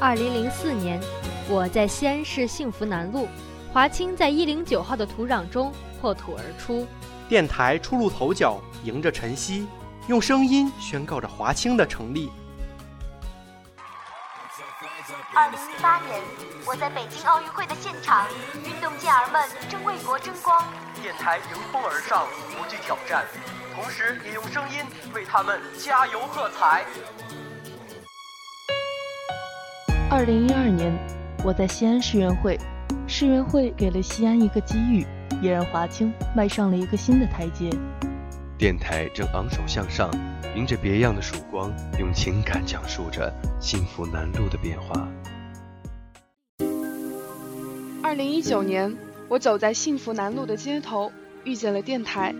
2004年，我在西安市幸福南路，华清在109号的土壤中破土而出。电台初露头角，迎着晨曦，用声音宣告着华清的成立。2018年，我在北京奥运会的现场，运动健儿们正为国争光。电台迎风而上，不惧挑战，同时也用声音为他们加油喝彩。2012年，我在西安世园会，世园会给了西安一个机遇，也让华清迈上了一个新的台阶。电台正昂首向上，迎着别样的曙光，用情感讲述着幸福南路的变化。2019年，我走在幸福南路的街头，遇见了电台，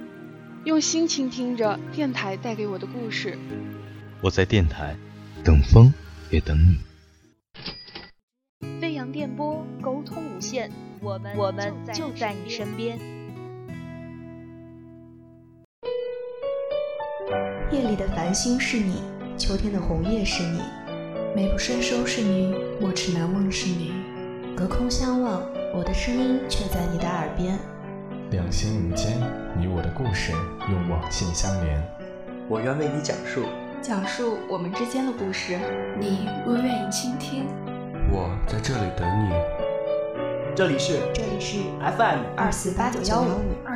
用心倾听着电台带给我的故事。我在电台等风，也等你。飞扬电波，沟通无限，我们就在你身边。夜里的繁星是你，秋天的红叶是你，美不胜收是你，莫齿难忘是你。隔空相望，我的声音却在你的耳边。两心无间，你我的故事用网线相连。我愿为你讲述我们之间的故事，你我愿意倾听。我在这里等你。这里是 FM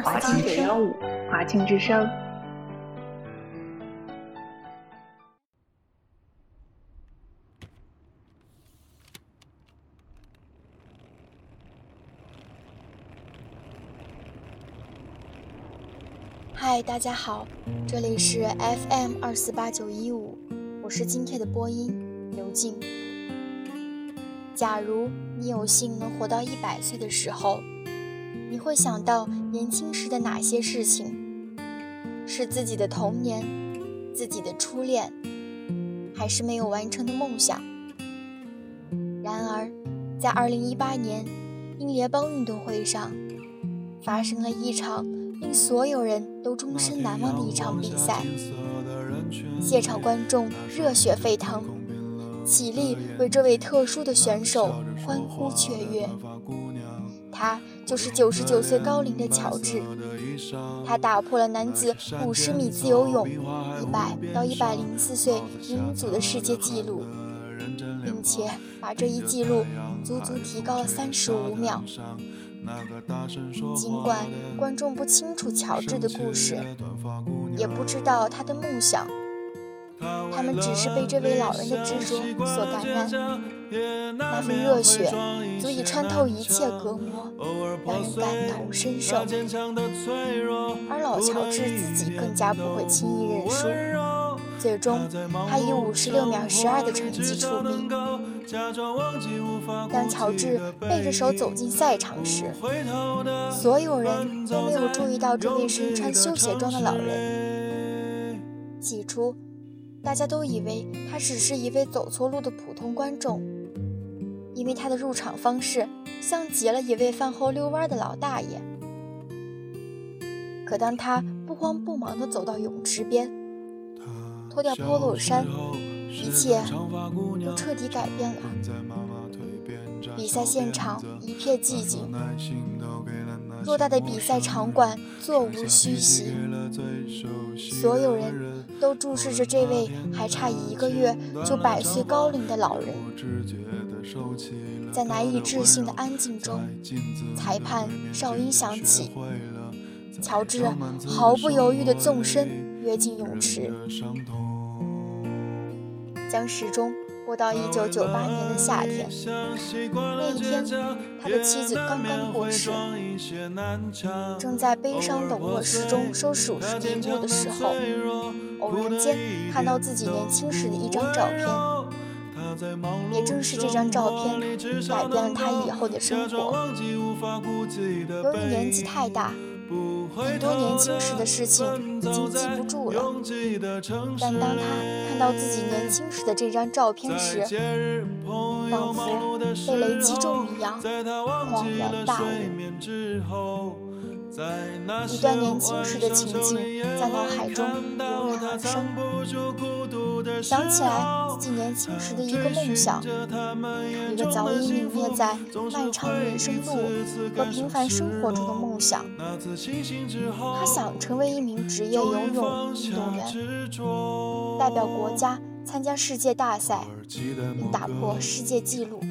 248.155华清之声，华清之声。嗨，大家好，这里是 FM 248.915，我是今天的播音刘静。假如你有幸能活到100岁的时候，你会想到年轻时的哪些事情？是自己的童年，自己的初恋，还是没有完成的梦想？然而，在2018年英联邦运动会上，发生了一场令所有人都终身难忘的一场比赛，现场观众热血沸腾，起立为这位特殊的选手欢呼雀跃。他就是99岁高龄的乔治，他打破了男子50米自由泳100到104岁女组的世界纪录，并且把这一纪录足足提高了35秒。尽管观众不清楚乔治的故事，也不知道他的梦想，他们只是被这位老人的执着所感染，那份热血足以穿透一切隔膜，让人感同身受。而老乔治自己更加不会轻易认输，最终他以56秒12的成绩出力。当乔治背着手走进赛场时，所有人都没有注意到这位身穿休闲装的老人。起初大家都以为他只是一位走错路的普通观众，因为他的入场方式像极了一位饭后遛弯的老大爷。可当他不慌不忙地走到泳池边，脱掉polo衫，一切都彻底改变了。比赛现场一片寂静，偌大的比赛场馆座无虚席，所有人都注视着这位还差1个月就100岁高龄的老人。在难以置信的安静中，裁判哨音响起，乔治毫不犹豫地纵身跃进泳池，将时钟拨到1998年的夏天。那一天，他的妻子刚刚过世，正在悲伤地默时钟收数时滴落的时候，偶然间看到自己年轻时的一张照片，也正是这张照片改变了他以后的生活。由于年纪太大，很多年轻时的事情已经记不住了，但当他看到自己年轻时的这张照片时，仿佛被雷击中一样，恍然大悟。一段年轻时的情景在脑海中蓦然而生，想起来自己年轻时的一个梦想，一个早已泯灭在漫长人生路和平凡生活中的梦想。他想成为一名职业游泳运动员，代表国家参加世界大赛，并打破世界纪录。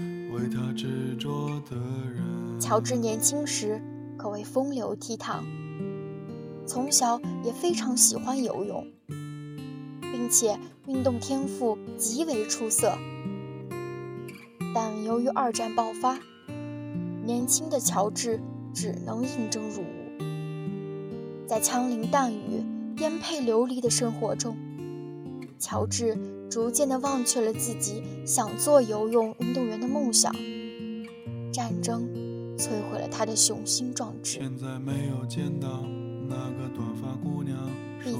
乔治年轻时可谓风流倜傥，从小也非常喜欢游泳，并且运动天赋极为出色。但由于二战爆发，年轻的乔治只能应征入伍。在枪林弹雨、颠沛流离的生活中，乔治逐渐地忘却了自己想做游泳运动员的梦想。战争摧毁了他的雄心壮志。毕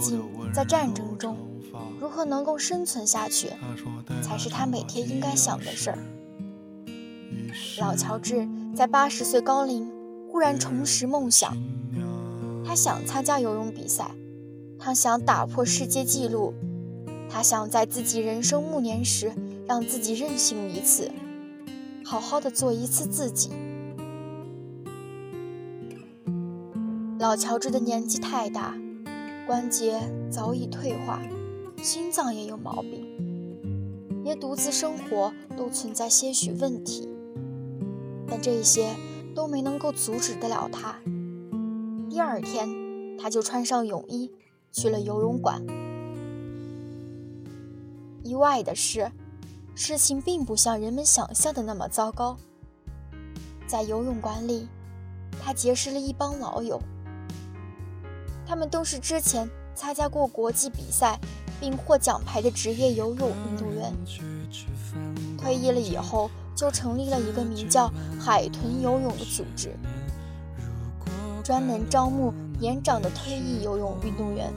竟在战争中如何能够生存下去才是他每天应该想的事儿。老乔治在80岁高龄忽然重拾梦想，他想参加游泳比赛，他想打破世界纪录，他想在自己人生暮年时让自己任性一次，好好的做一次自己。老乔治的年纪太大，关节早已退化，心脏也有毛病，连独自生活都存在些许问题，但这些都没能够阻止得了他。第二天，他就穿上泳衣去了游泳馆。意外的是，事情并不像人们想象的那么糟糕。在游泳馆里，他结识了一帮老友，他们都是之前参加过国际比赛并获奖牌的职业游泳运动员。退役了以后，就成立了一个名叫“海豚游泳”的组织，专门招募年长的退役游泳运动员。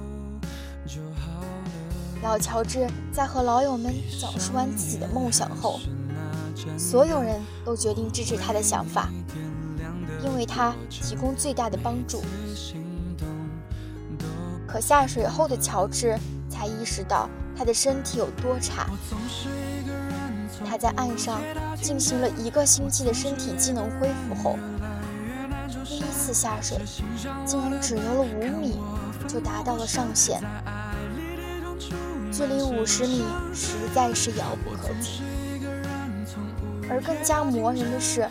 老乔治在和老友们讲述完自己的梦想后，所有人都决定支持他的想法，并为他提供最大的帮助。可下水后的乔治才意识到他的身体有多差。他在岸上进行了1个星期的身体机能恢复后，第一次下水竟然只游了5米就达到了上限。距离50米实在是遥不可及，而更加磨人的是，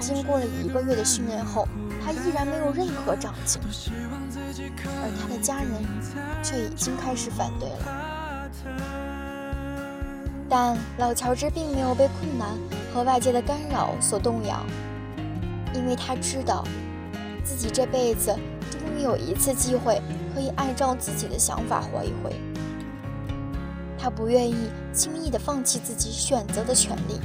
经过了1个月的训练后，他依然没有任何长进，而他的家人却已经开始反对了。但老乔治并没有被困难和外界的干扰所动摇，因为他知道自己这辈子终于有一次机会可以按照自己的想法活一回。他不愿意轻易地放弃自己选择的权利。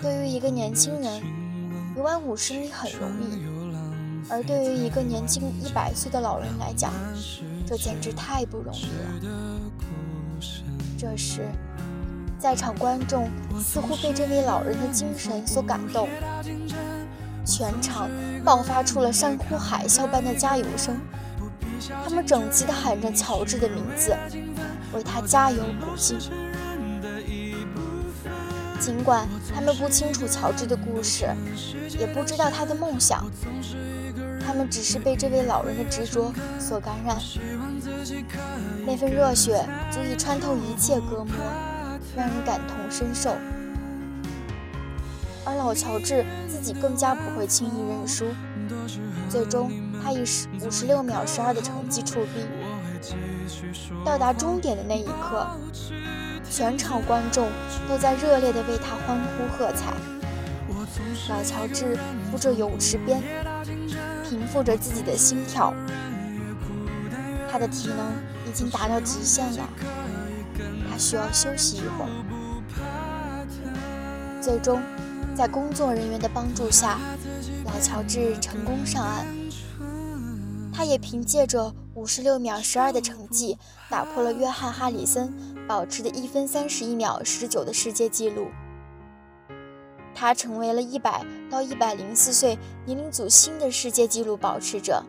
对于一个年轻人，游完50米很容易，而对于一个年近100岁的老人来讲，这简直太不容易了。这时，在场观众似乎被这位老人的精神所感动，全场爆发出了山呼海啸般的加油声。他们整齐地喊着乔治的名字，为他加油鼓劲。尽管他们不清楚乔治的故事，也不知道他的梦想，他们只是被这位老人的执着所感染。那份热血足以穿透一切隔膜，让人感同身受。而老乔治自己更加不会轻易认输，最终他以56秒12的成绩出兵。到达终点的那一刻，全场观众都在热烈地为他欢呼喝彩。老乔治扶着泳池边，平复着自己的心跳，他的体能已经达到极限了，他需要休息一会儿。最终在工作人员的帮助下，老乔治成功上岸。他也凭借着56秒12的成绩，打破了约翰·哈里森保持的1分31秒19的世界纪录。他成为了100到104岁年龄组新的世界纪录保持者。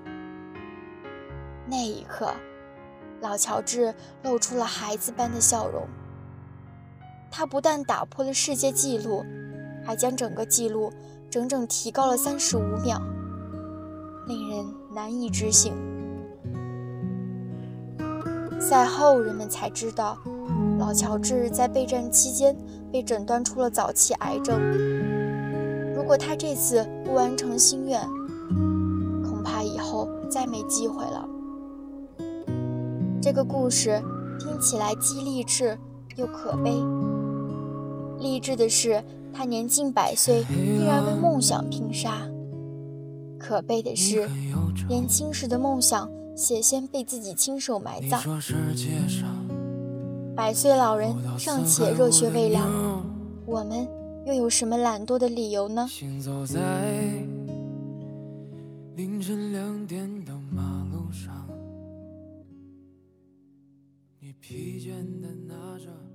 那一刻，老乔治露出了孩子般的笑容。他不但打破了世界纪录，还将整个纪录整整提高了35秒，令人难以置信。赛后人们才知道，老乔治在备战期间被诊断出了早期癌症。如果他这次不完成心愿，恐怕以后再没机会了。这个故事听起来既励志又可悲。励志的是，他年近100岁依然为梦想拼杀；可悲的是，年轻时的梦想险些被自己亲手埋葬。100岁老人尚且热血未凉，我们又有什么懒惰的理由呢？凌晨2点的马路上，你疲倦地拿着